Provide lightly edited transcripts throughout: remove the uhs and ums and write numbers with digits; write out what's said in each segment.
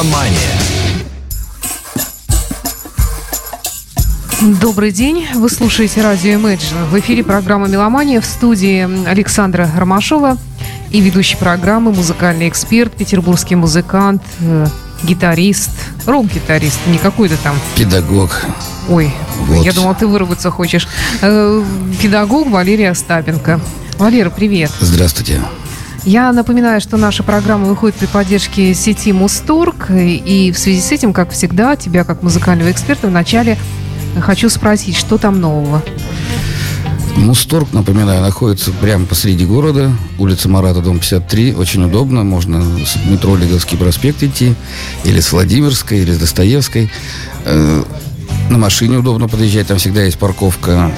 Меломания. Добрый день. Вы слушаете радио Imagine. В эфире программа «Меломания», в студии Александра Ромашова и ведущий программы, музыкальный эксперт, петербургский музыкант, гитарист, рок-гитарист, не какой-то там... Педагог. Ой, вот. Я думал, ты вырваться хочешь. Педагог Валерий Остапенко. Валера, привет. Здравствуйте. Я напоминаю, что наша программа выходит при поддержке сети Мусторг. И в связи с этим, как всегда, тебя, как музыкального эксперта, вначале... Хочу спросить, что там нового? Мусторг, напоминаю, находится прямо посреди города. Улица Марата, дом 53. Очень удобно. Можно с метро Лиговский проспект идти. Или с Владимирской, или с Достоевской. На машине удобно подъезжать. Там всегда есть парковка.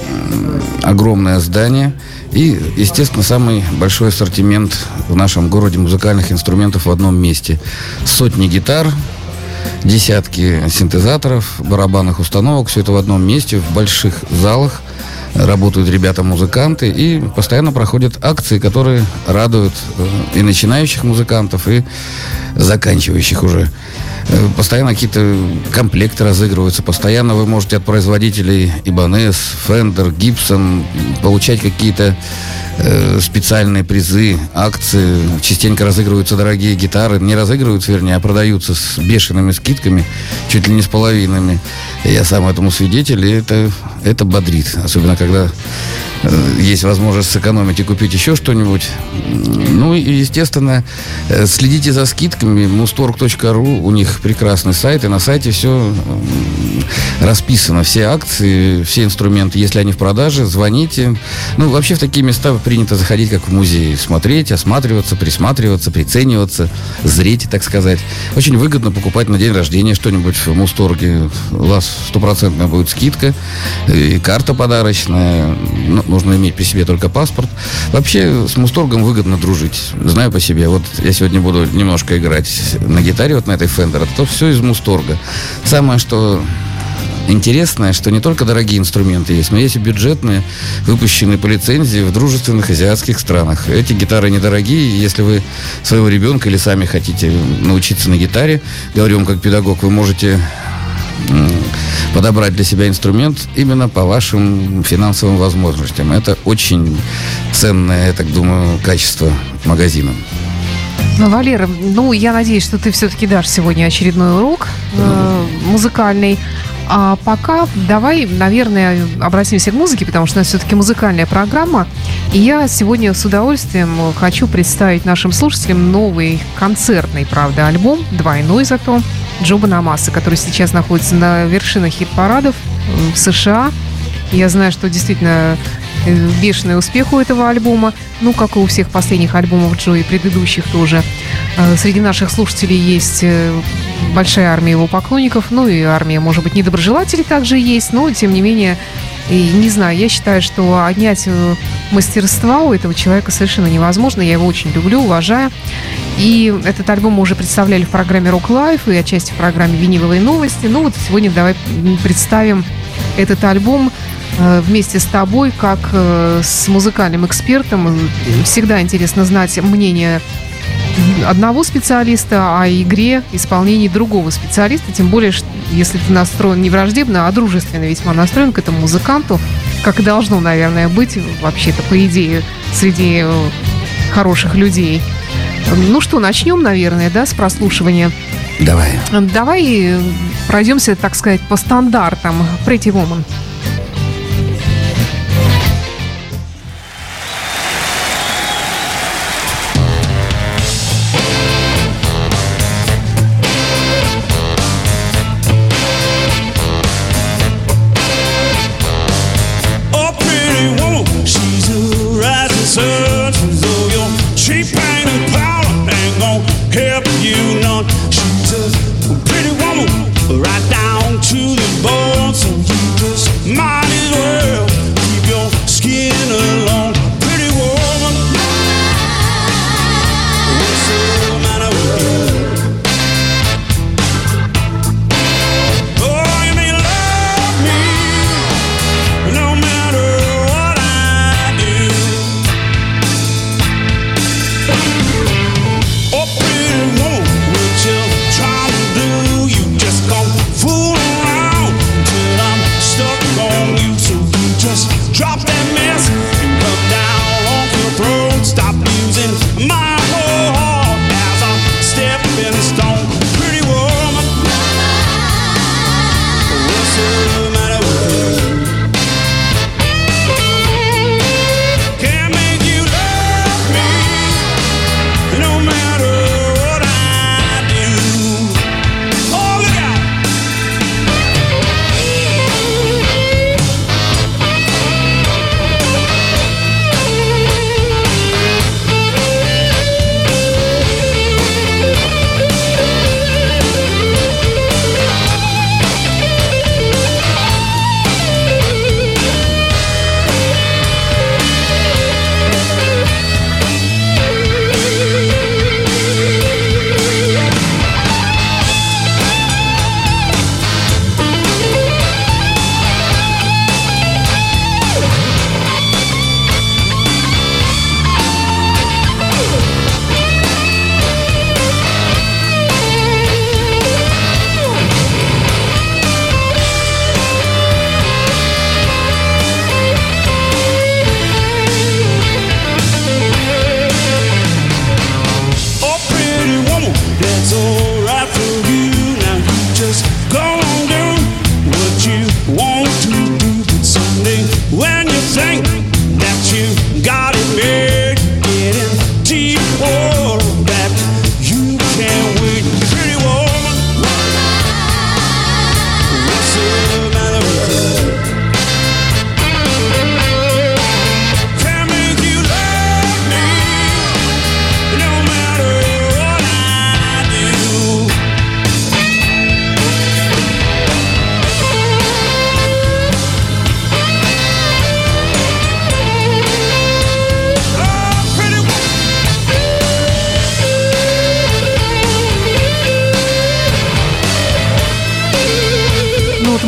Огромное здание. И, естественно, самый большой ассортимент в нашем городе музыкальных инструментов в одном месте. Сотни гитар. Десятки синтезаторов, барабанных установок. Все это в одном месте, в больших залах. Работают ребята-музыканты. И постоянно проходят акции, которые радуют и начинающих музыкантов, и заканчивающих уже. Постоянно какие-то комплекты разыгрываются. Постоянно вы можете от производителей Ibanez, Fender, Gibson получать какие-то специальные призы, акции. Частенько разыгрываются дорогие гитары. Не разыгрываются, вернее, а продаются с бешеными скидками, чуть ли не с половинами. Я сам этому свидетель, и это бодрит. Особенно, когда есть возможность сэкономить и купить еще что-нибудь. Ну и, естественно, следите за скидками. Mustorg.ru, у них прекрасный сайт, и на сайте все расписано. Все акции, все инструменты, если они в продаже, звоните. Ну, вообще в такие места принято заходить, как в музей. Смотреть, осматриваться, присматриваться, прицениваться, зреть, так сказать. Очень выгодно покупать на день рождения что-нибудь в Мусторге. У вас стопроцентная будет скидка, и карта подарочная. Нужно иметь при себе только паспорт. Вообще с Мусторгом выгодно дружить. Знаю по себе. Вот я сегодня буду немножко играть на гитаре, вот на этой Fender. Это все из Мусторга. Самое, что... Интересное, что не только дорогие инструменты есть, но есть и бюджетные, выпущенные по лицензии в дружественных азиатских странах. Эти гитары недорогие. Если вы своего ребенка или сами хотите научиться на гитаре, говорю вам как педагог, вы можете подобрать для себя инструмент именно по вашим финансовым возможностям. Это очень ценное, я так думаю, качество магазина. Ну, Валера, я надеюсь, что ты все-таки дашь сегодня очередной урок музыкальный. А пока давай, наверное, обратимся к музыке, потому что у нас все-таки музыкальная программа. И я сегодня с удовольствием хочу представить нашим слушателям новый концертный, правда, альбом, двойной зато, Джо Бонамасса, который сейчас находится на вершинах хит-парадов в США. Я знаю, что действительно бешеный успех у этого альбома, как и у всех последних альбомов Джо и предыдущих тоже. Среди наших слушателей есть большая армия его поклонников, и армия, может быть, недоброжелателей также есть, но, тем не менее, не знаю, я считаю, что отнять мастерства у этого человека совершенно невозможно. Я его очень люблю, уважаю. И этот альбом мы уже представляли в программе Rock Live и отчасти в программе «Виниловые новости». Сегодня давай представим этот альбом вместе с тобой, как с музыкальным экспертом. Всегда интересно знать мнение одного специалиста о игре, исполнении другого специалиста, тем более, если ты настроен не враждебно, а дружественно весьма настроен к этому музыканту, как и должно, наверное, быть, вообще-то, по идее, среди хороших людей. Начнем, наверное, с прослушивания. Давай пройдемся, так сказать, по стандартам. Pretty Woman. Right down to the bone, so you just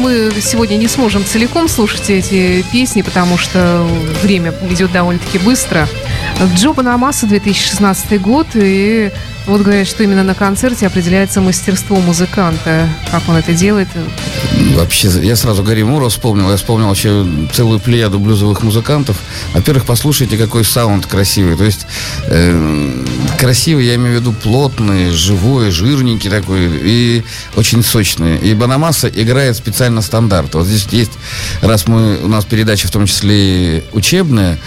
мы сегодня не сможем целиком слушать эти песни, потому что время идет довольно-таки быстро. Джо Бонамасса, 2016 год, и вот говорят, что именно на концерте определяется мастерство музыканта. Как он это делает? Вообще, я сразу Гарри Мура вспомнил. Я вспомнил вообще целую плеяду блюзовых музыкантов. Во-первых, послушайте, какой саунд красивый. То есть, красивый, я имею в виду плотный, живой, жирненький такой. И очень сочный. И Бонамасса играет специально стандарт. Вот здесь есть, раз у нас передача, в том числе и учебная,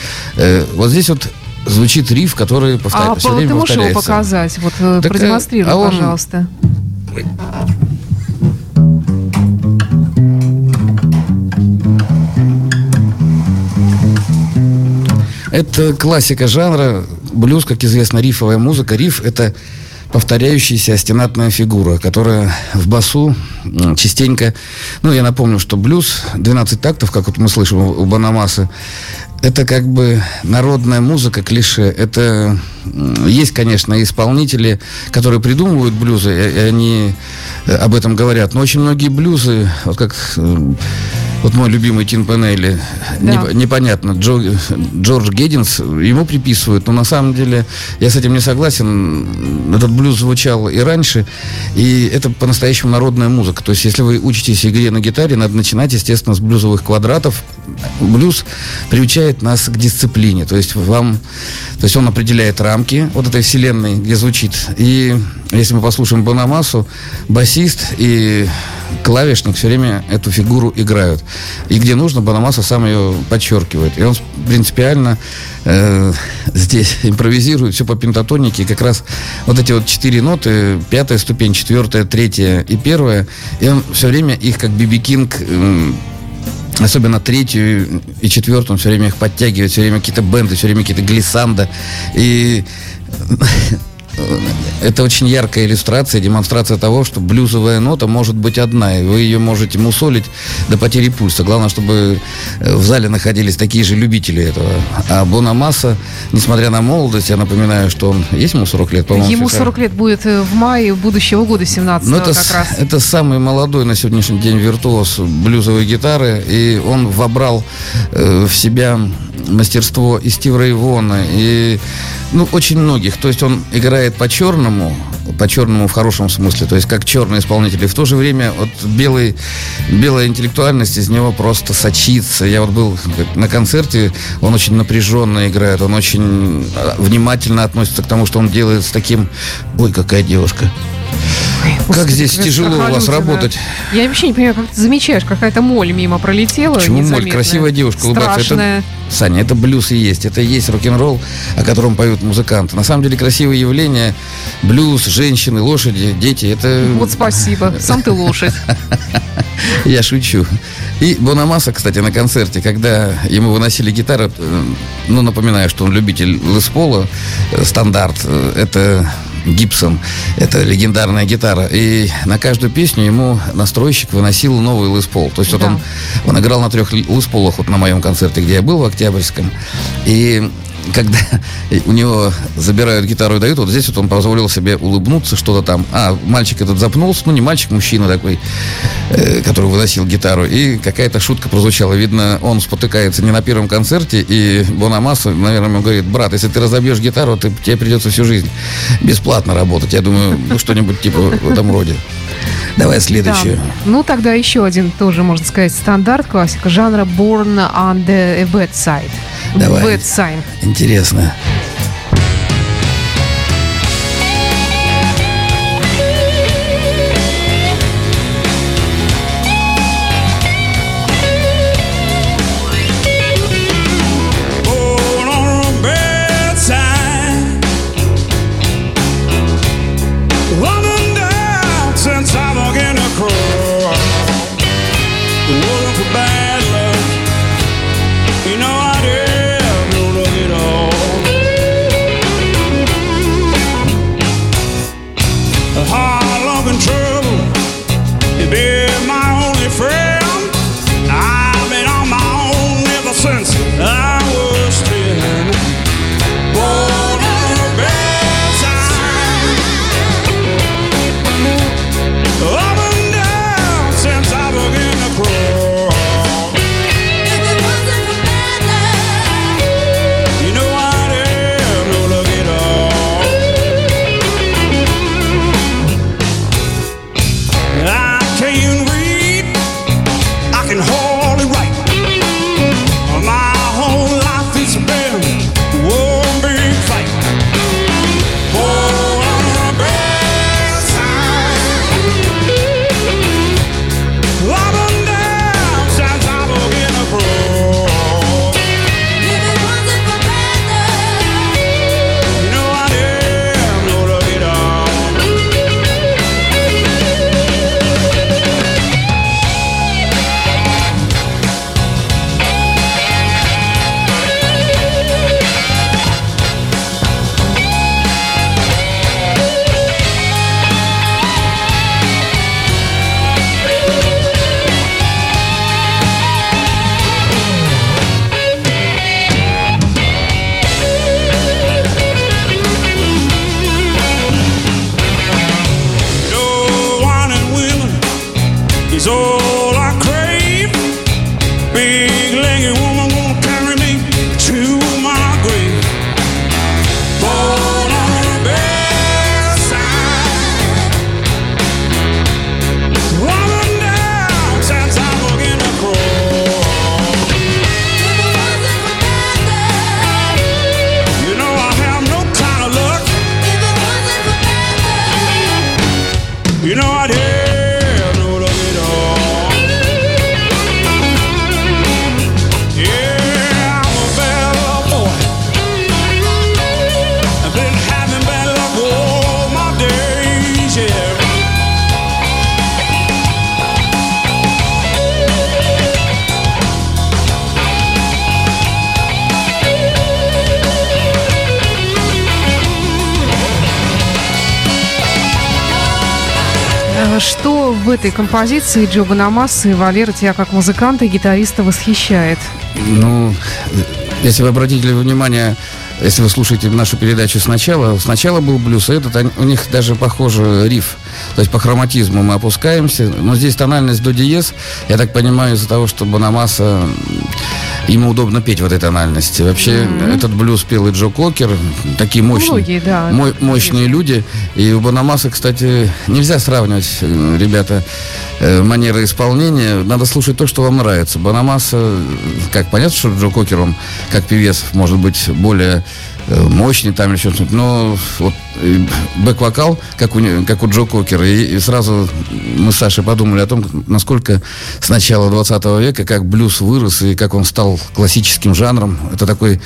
вот здесь вот звучит риф, который все время повторяется. А ты можешь его показать? Вот, так, продемонстрируй, пожалуйста. Это классика жанра. Блюз, как известно, рифовая музыка. Риф – это повторяющаяся остинатная фигура, которая в басу частенько... Ну, я напомню, что блюз, 12 тактов, как вот мы слышим у Бонамассы, это как бы народная музыка, клише. Это есть, конечно, исполнители, которые придумывают блюзы, и они об этом говорят. Но очень многие блюзы, вот как... Вот мой любимый Тин Панелли, да. Непонятно, Джордж Гединс, ему приписывают, но на самом деле я с этим не согласен. Этот блюз звучал и раньше, и это по-настоящему народная музыка. То есть, если вы учитесь игре на гитаре, надо начинать, естественно, с блюзовых квадратов. Блюз приучает нас к дисциплине, то есть он определяет рамки вот этой вселенной, где звучит. И если мы послушаем Бонамассу, басист и клавишник все время эту фигуру играют. И где нужно, Бонамасса сам ее подчеркивает. И он принципиально здесь импровизирует все по пентатонике. И как раз вот эти вот 4 ноты, 5-я ступень, 4-я, 3-я и 1-я, и он все время их, как BB King, особенно 3-ю и 4-ю, он все время их подтягивает, все время какие-то бенды, все время какие-то глиссанда. И... это очень яркая иллюстрация, демонстрация того, что блюзовая нота может быть одна, и вы ее можете мусолить до потери пульса. Главное, чтобы в зале находились такие же любители этого. А Бонамасса, несмотря на молодость, я напоминаю, что он... Есть ему 40 лет, по-моему? Ему 40 лет будет в мае будущего года, 17-го как раз. Это самый молодой на сегодняшний день виртуоз блюзовой гитары, и он вобрал в себя мастерство и Стиви Рэй Вона, и очень многих. То есть он играет по-черному в хорошем смысле, то есть как черные исполнители. В то же время вот белая интеллектуальность из него просто сочится. Я вот был на концерте, он очень напряженно играет, он очень внимательно относится к тому, что он делает с таким... Ой, какая девушка! Как здесь тяжело у вас работать. Я вообще не понимаю, как ты замечаешь, какая-то моль мимо пролетела. Почему моль? Красивая девушка, улыбается. Саня, это блюз и есть. Это и есть рок-н-ролл, о котором поют музыканты. На самом деле красивые явления: блюз, женщины, лошади, дети. Это... Вот спасибо, сам ты лошадь. Я шучу. И Бонамасса, кстати, на концерте, когда ему выносили гитару, напоминаю, что он любитель лес-пола, стандарт, это... Gibson, это легендарная гитара. И на каждую песню ему настройщик выносил новый лес-пол. То есть да. Вот он играл на 3 лес-полах вот на моем концерте, где я был, в Октябрьском. И когда у него забирают гитару и дают, вот здесь вот он позволил себе улыбнуться, что-то там. Мальчик этот запнулся, не мальчик, мужчина такой, который выносил гитару. И какая-то шутка прозвучала. Видно, он спотыкается не на первом концерте, и Бонамасса, наверное, ему говорит: брат, если ты разобьешь гитару, тебе придется всю жизнь бесплатно работать. Я думаю, что-нибудь типа в этом роде. Давай следующую. Да. Тогда еще один тоже, можно сказать, стандарт, классика жанра Born on the Bad Side. Давай. Bad Sign. Интересно. Bad luck, I didn't know it all. is all I crave. Big legged woman won't carry me to my grave. Born on the bad side, woman down since I began to crawl. You know I have no kind of luck. If it wasn't for Panther, you know I'd hate. Что в этой композиции Джо Бонамасса и Валера тебя как музыканта и гитариста восхищает? Ну, если вы обратите внимание, если вы слушаете нашу передачу сначала был блюз, а этот у них даже похожий риф. То есть по хроматизму мы опускаемся, но здесь тональность до диез, я так понимаю, из-за того, что Бонамасса, ему удобно петь в этой тональности. Вообще этот блюз пел и Джо Кокер, такие мощные, мощные люди. И у Бонамасса, кстати, нельзя сравнивать, ребята, манеры исполнения. Надо слушать то, что вам нравится. Бонамасса, как понятно, что Джо Кокер, он как певец, может быть, более мощный там или что-нибудь, но вот бэк-вокал, как у Джо Кокера, и сразу мы с Сашей подумали о том, насколько с начала 20 века, как блюз вырос и как он стал классическим жанром. Это такой,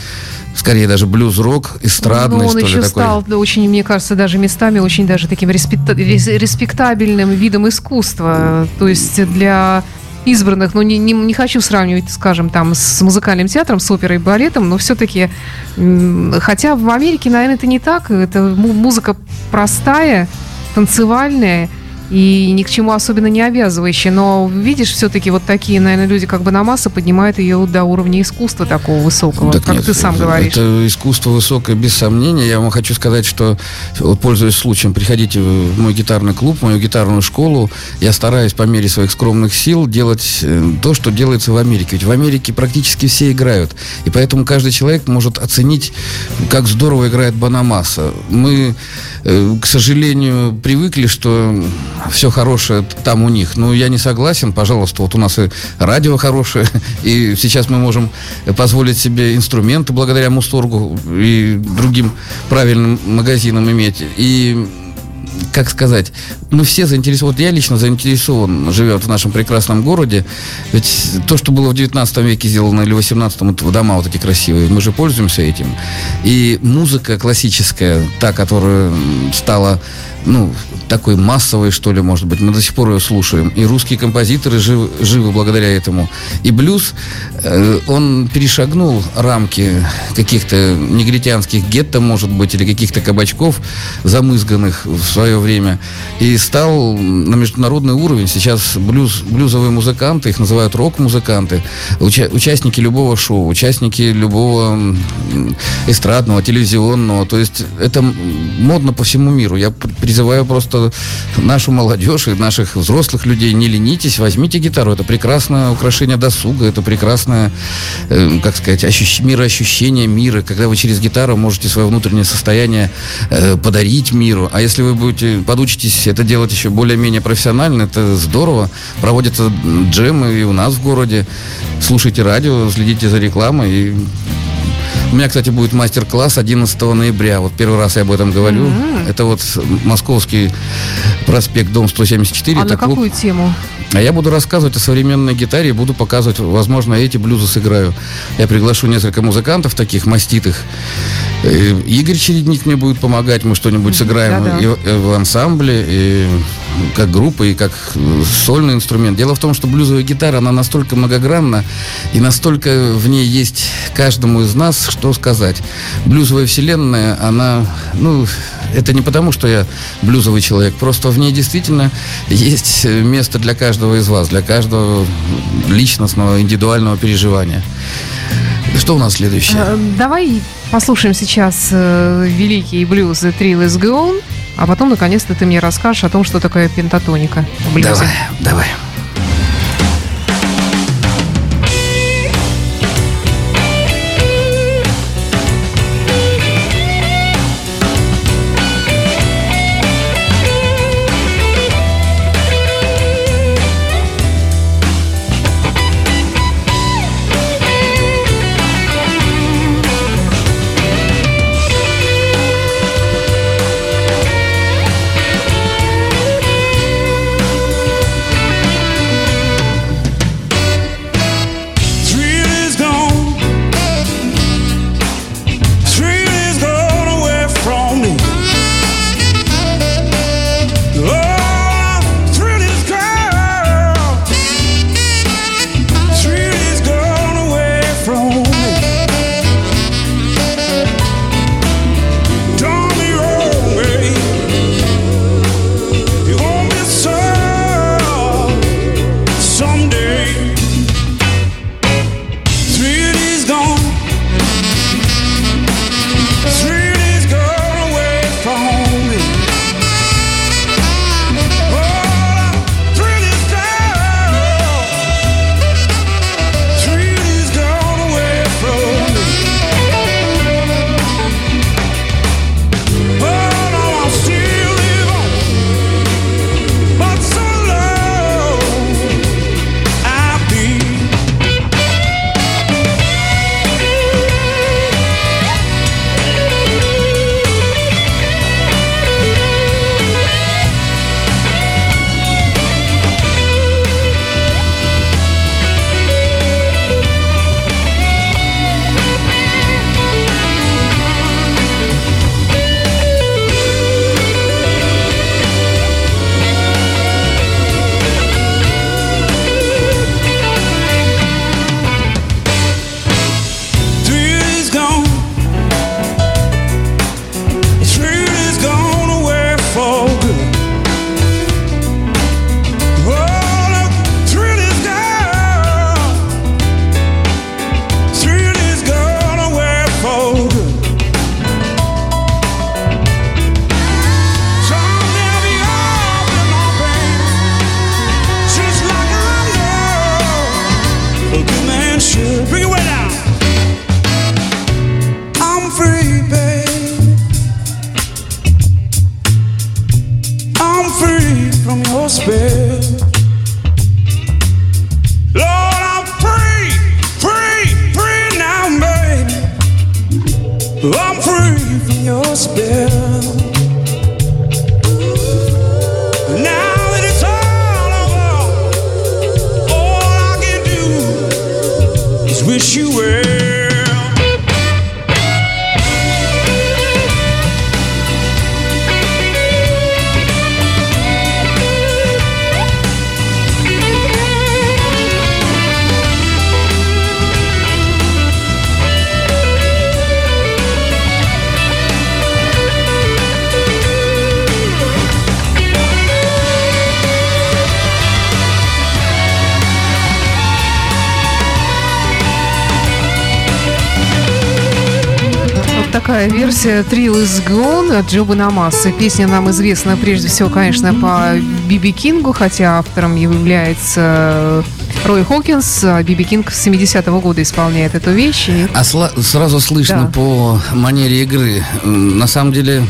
скорее даже блюз-рок, эстрадный, что ли, такой. Он еще стал очень, мне кажется, даже местами очень даже таким респектабельным видом искусства, то есть для избранных, но не хочу сравнивать, скажем, там с музыкальным театром, с оперой и балетом, но все-таки, хотя в Америке, наверное, это не так, это музыка простая, танцевальная и ни к чему особенно не обязывающая, но видишь, все-таки вот такие, наверное, люди как Бонамасса поднимают ее до уровня искусства такого высокого, так как нет, ты сам говоришь. Это искусство высокое, без сомнения. Я вам хочу сказать, что, пользуясь случаем, приходите в мой гитарный клуб, в мою гитарную школу. Я стараюсь по мере своих скромных сил делать то, что делается в Америке. Ведь в Америке практически все играют, и поэтому каждый человек может оценить, как здорово играет Бонамасса. Мы, к сожалению, привыкли, что все хорошее там у них. Ну, я не согласен, пожалуйста, вот у нас и радио хорошее, и сейчас мы можем позволить себе инструменты благодаря Мусторгу и другим правильным магазинам иметь. И, как сказать, мы все заинтересованы, вот я лично заинтересован, живя в нашем прекрасном городе, ведь то, что было в 19 веке сделано, или в 18-м, дома вот эти красивые, мы же пользуемся этим. И музыка классическая, та, которая стала, ну, такой массовой, что ли, может быть, мы до сих пор ее слушаем. И русские композиторы живы благодаря этому. И блюз, он перешагнул рамки каких-то негритянских гетто, может быть, или каких-то кабачков, замызганных в свое время, и стал на международный уровень. Сейчас блюзовые музыканты, их называют рок-музыканты, участники любого шоу, участники любого эстрадного, телевизионного. То есть это модно по всему миру. Я призываю просто нашу молодежь и наших взрослых людей, не ленитесь, возьмите гитару. Это прекрасное украшение досуга, это прекрасное, как сказать, мироощущение мира, когда вы через гитару можете свое внутреннее состояние подарить миру. А если вы будете, подучитесь это делать еще более-менее профессионально, это здорово. Проводятся джемы и у нас в городе. Слушайте радио, следите за рекламой. И у меня, кстати, будет мастер-класс 11 ноября. Вот первый раз я об этом говорю. Это вот Московский проспект, дом 174. А на какую тему? А я буду рассказывать о современной гитаре и буду показывать, возможно, эти блюзы сыграю. Я приглашу несколько музыкантов таких маститых. Игорь Чередник мне будет помогать, мы что-нибудь сыграем и в ансамбле, и как группа, и как сольный инструмент. Дело в том, что блюзовая гитара, она настолько многогранна, и настолько в ней есть каждому из нас, что сказать. Блюзовая вселенная, она, ну, это не потому, что я блюзовый человек, просто в ней действительно есть место для каждого из вас, для каждого личностного, индивидуального переживания. Что у нас следующее? Давай послушаем сейчас великий блюз «Thrill is Gone», а потом, наконец-то, ты мне расскажешь о том, что такое пентатоника в блюзе. Давай. Версия «Thrill is Gone» от Джо Бонамассы. Песня нам известна прежде всего, конечно, по BB King'у, хотя автором является Рой Хокинс. BB King с 70-го года исполняет эту вещь. И... сразу слышно, да, по манере игры. На самом деле...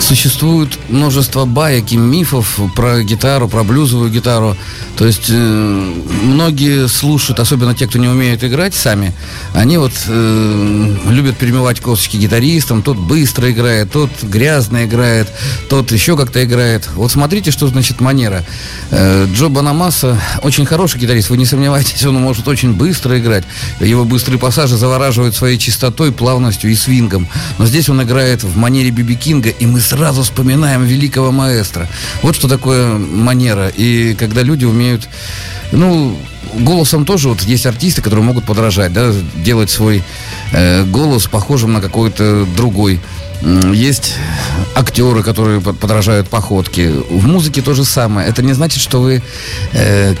существует множество баек и мифов про гитару, про блюзовую гитару. То есть многие слушают, особенно те, кто не умеют играть сами. Они вот любят перемывать косточки гитаристам. Тот быстро играет, тот грязно играет, тот еще как-то играет. Вот смотрите, что значит манера. Джо Бонамасса очень хороший гитарист, вы не сомневайтесь. Он может очень быстро играть. Его быстрые пассажи завораживают своей чистотой, плавностью и свингом. Но здесь он играет в манере BB Кинга, и мы сразу вспоминаем великого маэстро. Вот что такое манера. И когда люди умеют, ну, голосом тоже вот есть артисты, которые могут подражать, да, делать свой голос похожим на какой-то другой. Есть актеры, которые подражают походке. В музыке то же самое. Это не значит, что вы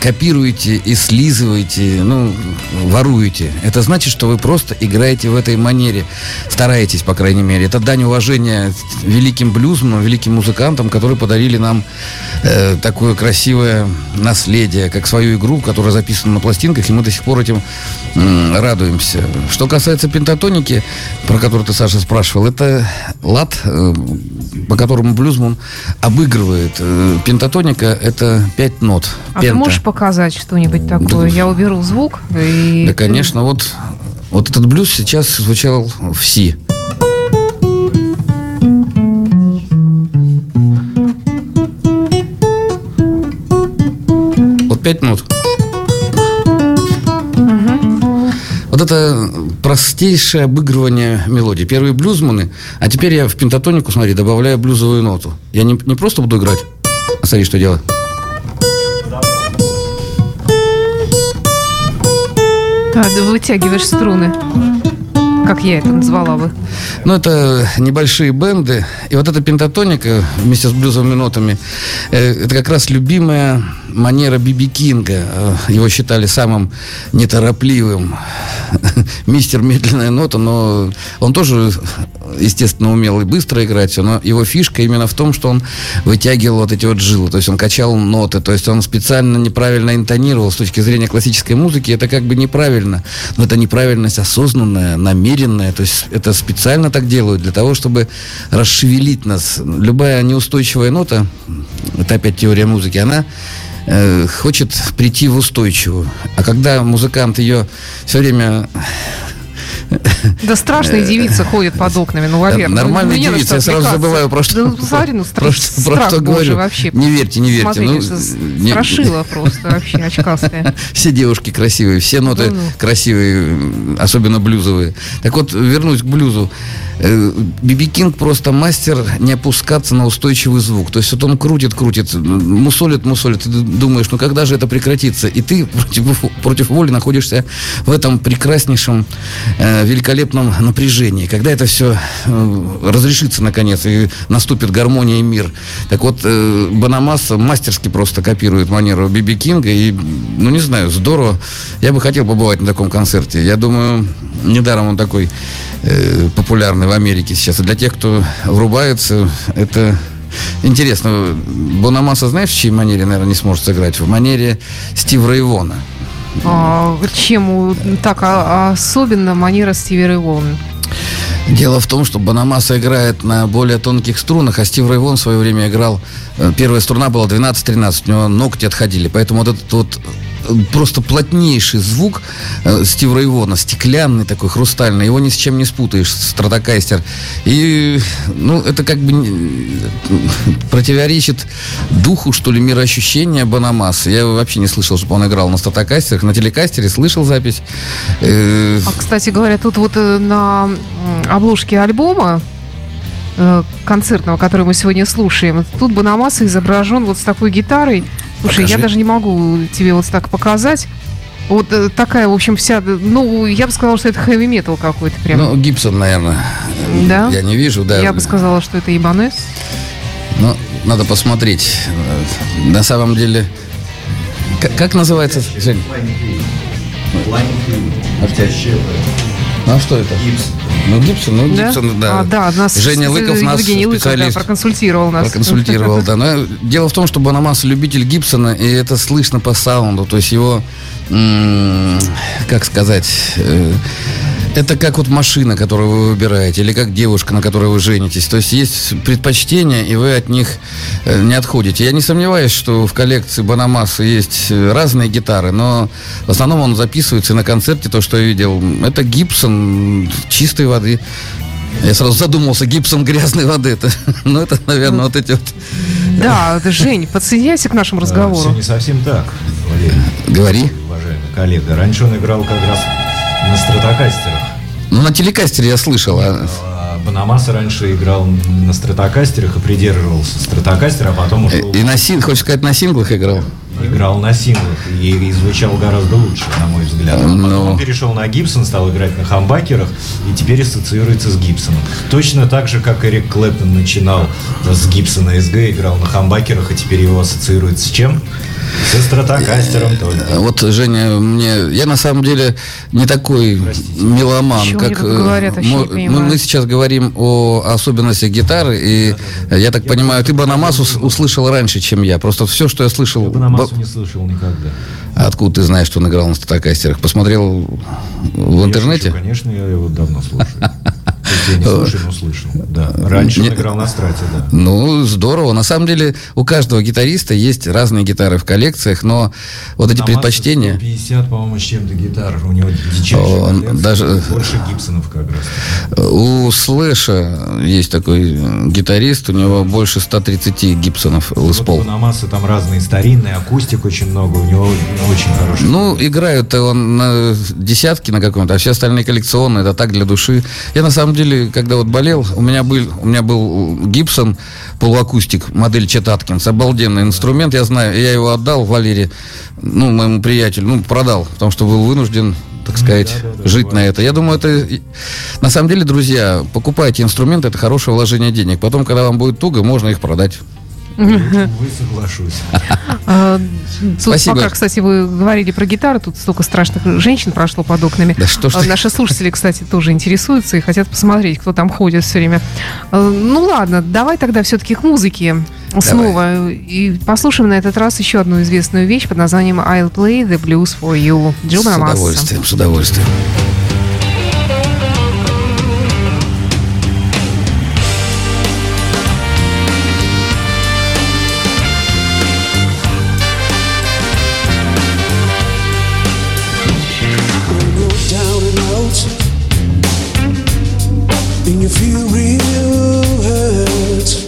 копируете и слизываете, ну, воруете. Это значит, что вы просто играете в этой манере. Стараетесь, по крайней мере. Это дань уважения великим блюзманам, великим музыкантам, которые подарили нам такое красивое наследие, как свою игру, которая записана на пластинках, и мы до сих пор этим радуемся. Что касается пентатоники, про которую ты, Саша, спрашивал, это лад, по которому блюзман обыгрывает. Пентатоника — это 5 нот. А пента. Ты можешь показать что-нибудь такое? Да. Я уберу звук. И... да, конечно. Вот этот блюз сейчас звучал в си. Вот 5 нот. Вот это простейшее обыгрывание мелодии. Первые блюзманы. А теперь я в пентатонику, смотри, добавляю блюзовую ноту. Я не просто буду играть. А смотри, что делаю. Да, вытягиваешь струны. Как я это назвала бы. Ну, это небольшие бенды. И вот эта пентатоника вместе с блюзовыми нотами, это как раз любимая манера BB Кинга. Его считали самым неторопливым. Мистер медленная нота, но он тоже, естественно, умел и быстро играть все, но его фишка именно в том, что он вытягивал вот эти вот жилы, то есть он качал ноты, то есть он специально неправильно интонировал. С точки зрения классической музыки это как бы неправильно, но это неправильность осознанная, намеренная, то есть это специально так делают для того, чтобы расшевелить нас. Любая неустойчивая нота, это опять теория музыки, она хочет прийти в устойчивую. А когда музыкант ее все время... Да страшные девицы ходят под окнами, ну, во-первых. Нормальные девицы, я сразу забываю про что, да, смотри, ну, про что говорю. Вообще. Не верьте, не верьте. Смотри, ну, страшила просто вообще, очкастая. Все девушки красивые, все ноты красивые, особенно блюзовые. Так вот, вернусь к блюзу. BB King просто мастер не опускаться на устойчивый звук. То есть вот он крутит, мусолит. Ты думаешь, ну когда же это прекратится? И ты против воли находишься в этом прекраснейшем, великолепном напряжении. Когда это все разрешится наконец и наступит гармония и мир. Так вот, Бонамасса мастерски просто копирует манеру BB Кинга. И, ну не знаю, здорово. Я бы хотел побывать на таком концерте. Я думаю, недаром он такой популярный в Америке сейчас. И для тех, кто врубается, это интересно. Бонамасса, знаешь, в чьей манере, наверное, не сможет сыграть? В манере Стиви Рэй Вона. Чем так особенно манера Стиви Рэй Вон? Дело в том, что Бонамасса играет на более тонких струнах, а Стиви Рэй Вон в свое время играл... Первая струна была 12-13, у него ногти отходили. Поэтому вот этот вот просто плотнейший звук Стиви Рэй Вона, стеклянный такой, хрустальный, его ни с чем не спутаешь, стратокастер. И, ну, это как бы противоречит духу, что ли, мироощущения Бонамассы. Я вообще не слышал, чтобы он играл на стратокастерах, на телекастере слышал запись. А, кстати говоря, тут вот на обложке альбома концертного, который мы сегодня слушаем, тут Бонамасса изображен вот с такой гитарой. Слушай, покажи. Я даже не могу тебе вот так показать. Вот такая, в общем, вся... Ну, я бы сказала, что это хэви-метал какой-то прям. Ну, Gibson, наверное. Да? Я не вижу, да. Я бы сказала, что это Ibanez. Ну, надо посмотреть. На самом деле... Как называется, Жень? А что это? Гибсон, да. Женя Лыков, нас специалист, проконсультировал нас. Проконсультировал, да. Но дело в том, что Бонамасса любитель Гибсона, и это слышно по саунду. То есть его, как сказать... Это как вот машина, которую вы выбираете, или как девушка, на которой вы женитесь. То есть есть предпочтения, и вы от них не отходите. Я не сомневаюсь, что в коллекции Бонамассы есть разные гитары, но в основном он записывается, и на концерте то, что я видел, это Гибсон чистой воды. Я сразу задумался, Гибсон грязной воды. Это, ну, это, наверное, вот эти вот... Да, Жень, подсоединяйся к нашему разговору. Все не совсем так, Валерий. Говори. Уважаемый коллега, раньше он играл как раз... на стратокастерах. Ну, на телекастере я слышал. Бонамасса раньше играл на стратокастерах и придерживался стратокастера, а потом уже... И на синглах, хочешь сказать, на синглах играл? Играл на синглах и звучал гораздо лучше, на мой взгляд. Потом он перешел на Гибсон, стал играть на хамбакерах и теперь ассоциируется с Гибсоном. Точно так же, как Эрик Клэптон начинал с Гибсона СГ, играл на хамбакерах, и теперь его ассоциирует с чем? Со стратокастером только. Вот, Женя, я на самом деле не такой меломан, как... Говорят, мы сейчас говорим о особенностях гитары, и, я так понимаю, ты Бонамассу услышал раньше, чем я. Просто все, что я слышал... не слышал никогда. А откуда ты знаешь, что он играл на стратокастерах? Посмотрел в интернете? Конечно, я его давно слушаю. Я не слушаю, но слышал. Да. Раньше он играл на страте, да. Ну, здорово. На самом деле, у каждого гитариста есть разные гитары в коллекциях, но вот эти предпочтения... 50, по-моему, с чем-то гитар. У него дичайшая даже... Больше Гибсонов как раз. У Слэша есть такой гитарист, у него больше 130 Гибсонов. У Бонамассы там разные старинные, акустик очень много, у него очень хороший. Ну, играют-то он на десятки на каком-то, а все остальные коллекционные, это так для души. Я на самом деле, когда вот болел, у меня был Гибсон полуакустик, модель Chet Atkins, обалденный инструмент, я знаю, я его отдал Валерию, ну, моему приятелю, ну, продал, потому что был вынужден, так сказать, жить на это. Я думаю, это, на самом деле, друзья, покупайте инструменты, это хорошее вложение денег, потом, когда вам будет туго, можно их продать. Вы соглашусь. Спасибо. Пока, кстати, вы говорили про гитару, тут столько страшных женщин прошло под окнами. Да что ж ты... Наши слушатели, кстати, тоже интересуются и хотят посмотреть, кто там ходит все время. Ну ладно, давай тогда все-таки к музыке снова. И послушаем на этот раз еще одну известную вещь под названием I'll Play the Blues for You. Джо Бонамасса. С удовольствием, с удовольствием. And you feel real hurt.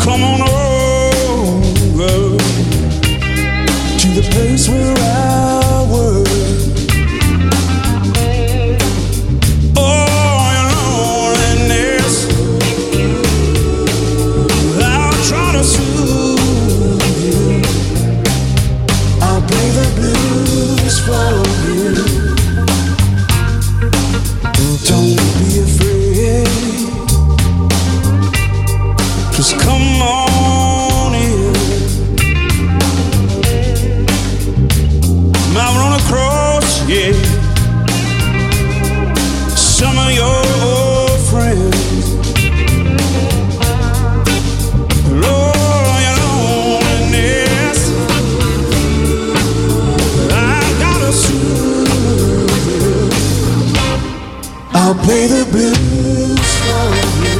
Come on over to the place where I work. Oh, your loneliness, I'll try to soothe you. I'll play the blues for you. Don't be afraid, just come on in. I'll run across, yeah, some of your old friends. Lord, your loneliness, I gotta see. I'll play the blues for you.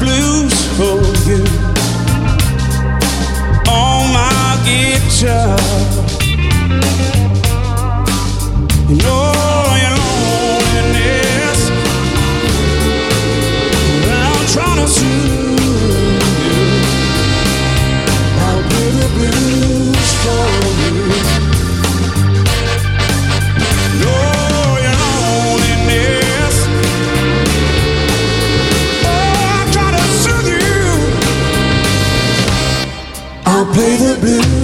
blues for you on my guitar. You know your loneliness, but I'm trying to soothe you. I'll play the blues for you. You know your loneliness. I'll play the blues for you.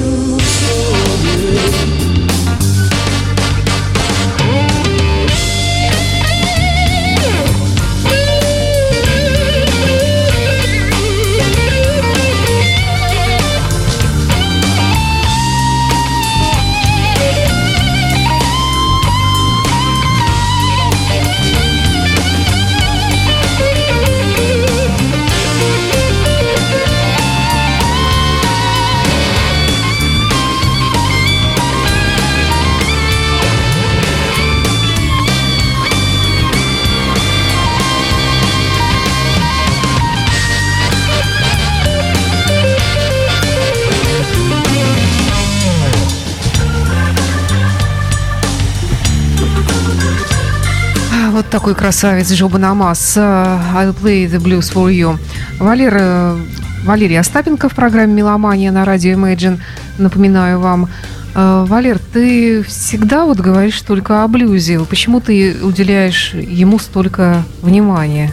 Вот такой красавец Джо Бонамасса. I'll play the blues for you. Валерий Остапенко в программе «Меломания» на радио Imagine. Напоминаю вам. Валер, ты всегда вот говоришь только о блюзе. Почему ты уделяешь ему столько внимания?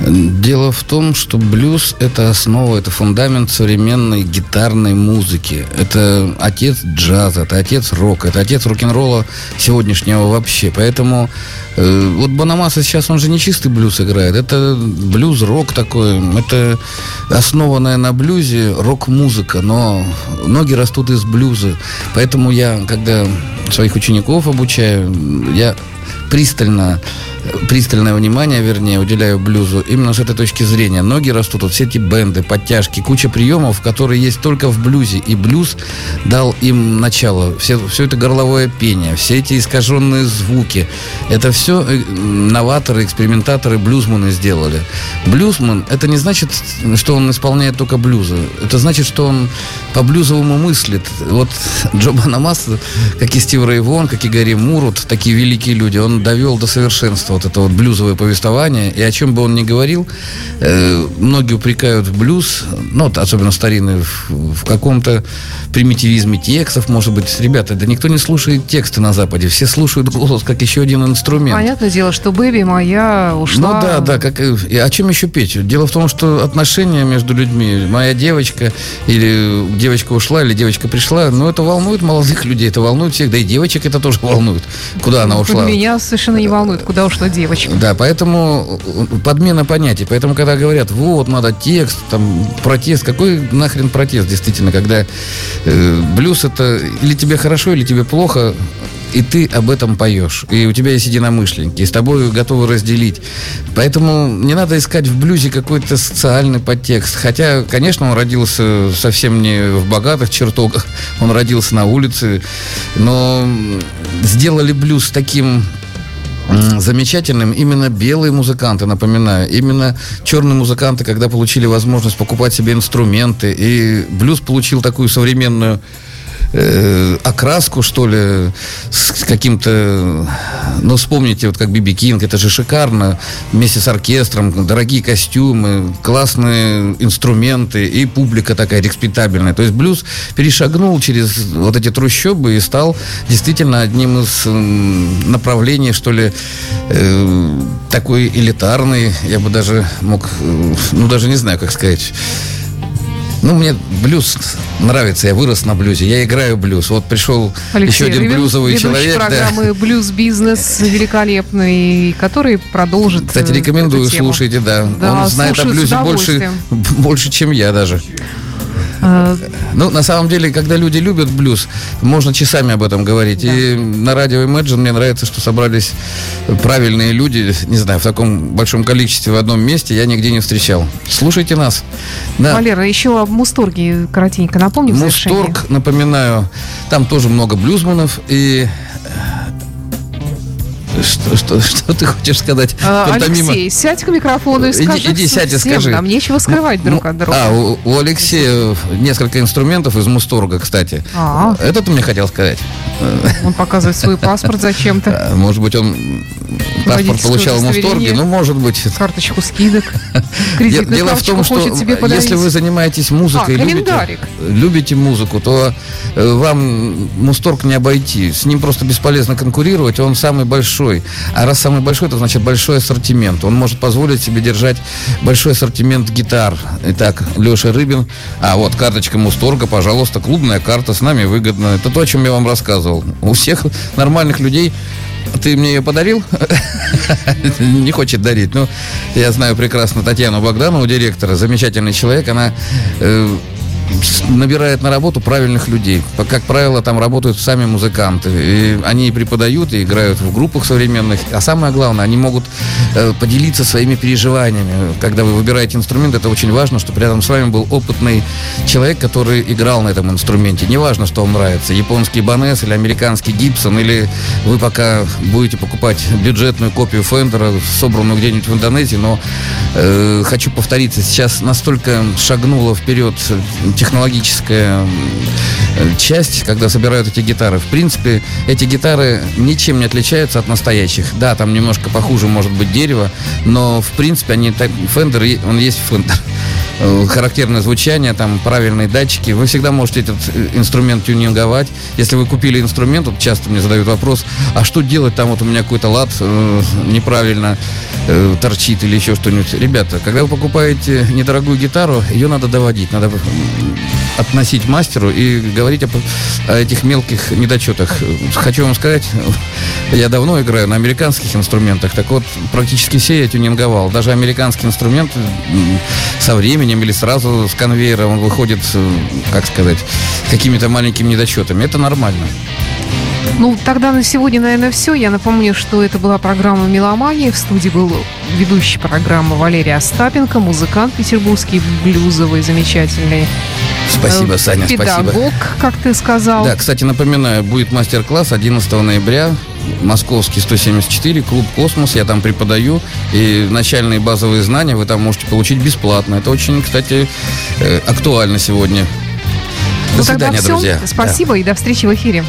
Дело в том, что блюз – это основа, это фундамент современной гитарной музыки. Это отец джаза, это отец рока, это отец рок-н-ролла сегодняшнего вообще. Поэтому вот Бонамасса сейчас, он же не чистый блюз играет. Это блюз-рок такой, это основанная на блюзе рок-музыка, но ноги растут из блюза. Поэтому я, когда своих учеников обучаю, я пристальное внимание, вернее, уделяю блюзу именно с этой точки зрения. Ноги растут, вот все эти бенды, подтяжки, куча приемов, которые есть только в блюзе. И блюз дал им начало. Все это горловое пение, все эти искаженные звуки. Это все новаторы, экспериментаторы, блюзманы сделали. Блюзман, это не значит, что он исполняет только блюзы. Это значит, что он по-блюзовому мыслит. Вот Джо Бонамасса, как и Стиви Рэй Вон, как и Гарри Мур, вот такие великие люди, он довел до совершенства вот это вот блюзовое повествование. И о чем бы он ни говорил, многие упрекают блюз, ну, вот, особенно старинный, в каком-то примитивизме текстов, может быть. Ребята, да никто не слушает тексты на Западе. Все слушают голос, как еще один инструмент. Понятное дело, что «Бэби моя» ушла. Ну да. Как, и о чем еще петь? Дело в том, что отношения между людьми, моя девочка, или девочка ушла, или девочка пришла, ну, это волнует молодых людей, это волнует всех. Да и девочек это тоже волнует. Куда она ушла? Меня совершенно не волнует, куда ушла девочка. Да, поэтому подмена понятий. Поэтому, когда говорят, вот, надо текст, там, протест. Какой нахрен протест, действительно, когда блюз это или тебе хорошо, или тебе плохо, и ты об этом поешь. И у тебя есть единомышленники, и с тобой готовы разделить. Поэтому не надо искать в блюзе какой-то социальный подтекст. Хотя, конечно, он родился совсем не в богатых чертогах, он родился на улице, но сделали блюз таким замечательным именно белые музыканты, напоминаю. Именно черные музыканты, когда получили возможность покупать себе инструменты, и блюз получил такую современную окраску, что ли, с каким-то... Ну, вспомните, вот как BB King, это же шикарно, вместе с оркестром, дорогие костюмы, классные инструменты, и публика такая респектабельная. То есть блюз перешагнул через вот эти трущобы и стал действительно одним из направлений, что ли, такой элитарный, я бы даже мог, ну, даже не знаю, как сказать... Ну, мне блюз нравится, я вырос на блюзе, я играю блюз. Вот пришел Алексей, еще один блюзовый человек. Ведущий программы, да. «Блюз-бизнес» великолепный, который продолжит. Кстати, рекомендую, слушайте, да. Он знает о блюзе больше, чем я даже. Ну, на самом деле, когда люди любят блюз, можно часами об этом говорить. Да. И на радио Imagine мне нравится, что собрались правильные люди, не знаю, в таком большом количестве в одном месте я нигде не встречал. Слушайте нас. Да. Валера, еще о Мусторге коротенько напомню. Мусторг, напоминаю, там тоже много блюзманов. И Что ты хочешь сказать? Алексей, сядь к микрофону и скажи. Иди, сядь и скажи. Нам нечего скрывать друг от друга. У Алексея несколько инструментов из Мусторга, кстати. Это ты мне хотел сказать. Он показывает свой паспорт зачем-то. Может быть, он паспорт получал в Мусторге. Ну, может быть. Карточку скидок. Кредитную карточку хочет тебе подарить. Если вы занимаетесь музыкой, любите музыку, то вам Мусторг не обойти. С ним просто бесполезно конкурировать. Он самый большой. А раз самый большой, то значит большой ассортимент. Он может позволить себе держать большой ассортимент гитар. Итак, Леша Рыбин. А вот карточка Мусторга, пожалуйста, клубная карта, с нами выгодно. Это то, о чем я вам рассказывал. У всех нормальных людей. Ты мне ее подарил? Не хочет дарить. Ну, я знаю прекрасно Татьяну Богданову, директора. Замечательный человек. Она набирает на работу правильных людей. Как правило, там работают сами музыканты. И они и преподают, и играют в группах современных. А самое главное, они могут поделиться своими переживаниями. Когда вы выбираете инструмент, это очень важно, чтобы рядом с вами был опытный человек, который играл на этом инструменте. Неважно, что вам нравится. Японский Ibanez или американский Gibson. Или вы пока будете покупать бюджетную копию Фендера, собранную где-нибудь в Индонезии. Но хочу повториться, сейчас настолько шагнуло вперед технологическая часть, когда собирают эти гитары. В принципе, эти гитары ничем не отличаются от настоящих. Да, там немножко похуже может быть дерево, но в принципе они Fender, он есть Fender. Характерное звучание, там правильные датчики. Вы всегда можете этот инструмент тюнинговать. Если вы купили инструмент, вот часто мне задают вопрос, а что делать, там вот у меня какой-то лад неправильно торчит или еще что-нибудь. Ребята, когда вы покупаете недорогую гитару, ее надо доводить, надо относить мастеру и говорить о этих мелких недочетах. Хочу вам сказать, я давно играю на американских инструментах, так вот практически все я тюнинговал. Даже американский инструмент со временем или сразу с конвейера он выходит, как сказать, какими-то маленькими недочетами. Это нормально. Ну, тогда на сегодня, наверное, все. Я напомню, что это была программа «Меломания». В студии был ведущий программы Валерий Остапенко, музыкант петербургский, блюзовый, замечательный. Спасибо, Саня, педагог, спасибо. Как ты сказал. Да, кстати, напоминаю, будет мастер-класс 11 ноября. Московский 174, клуб «Космос». Я там преподаю. И начальные базовые знания вы там можете получить бесплатно. Это очень, кстати, актуально сегодня. До свидания, друзья. Спасибо, да. И до встречи в эфире.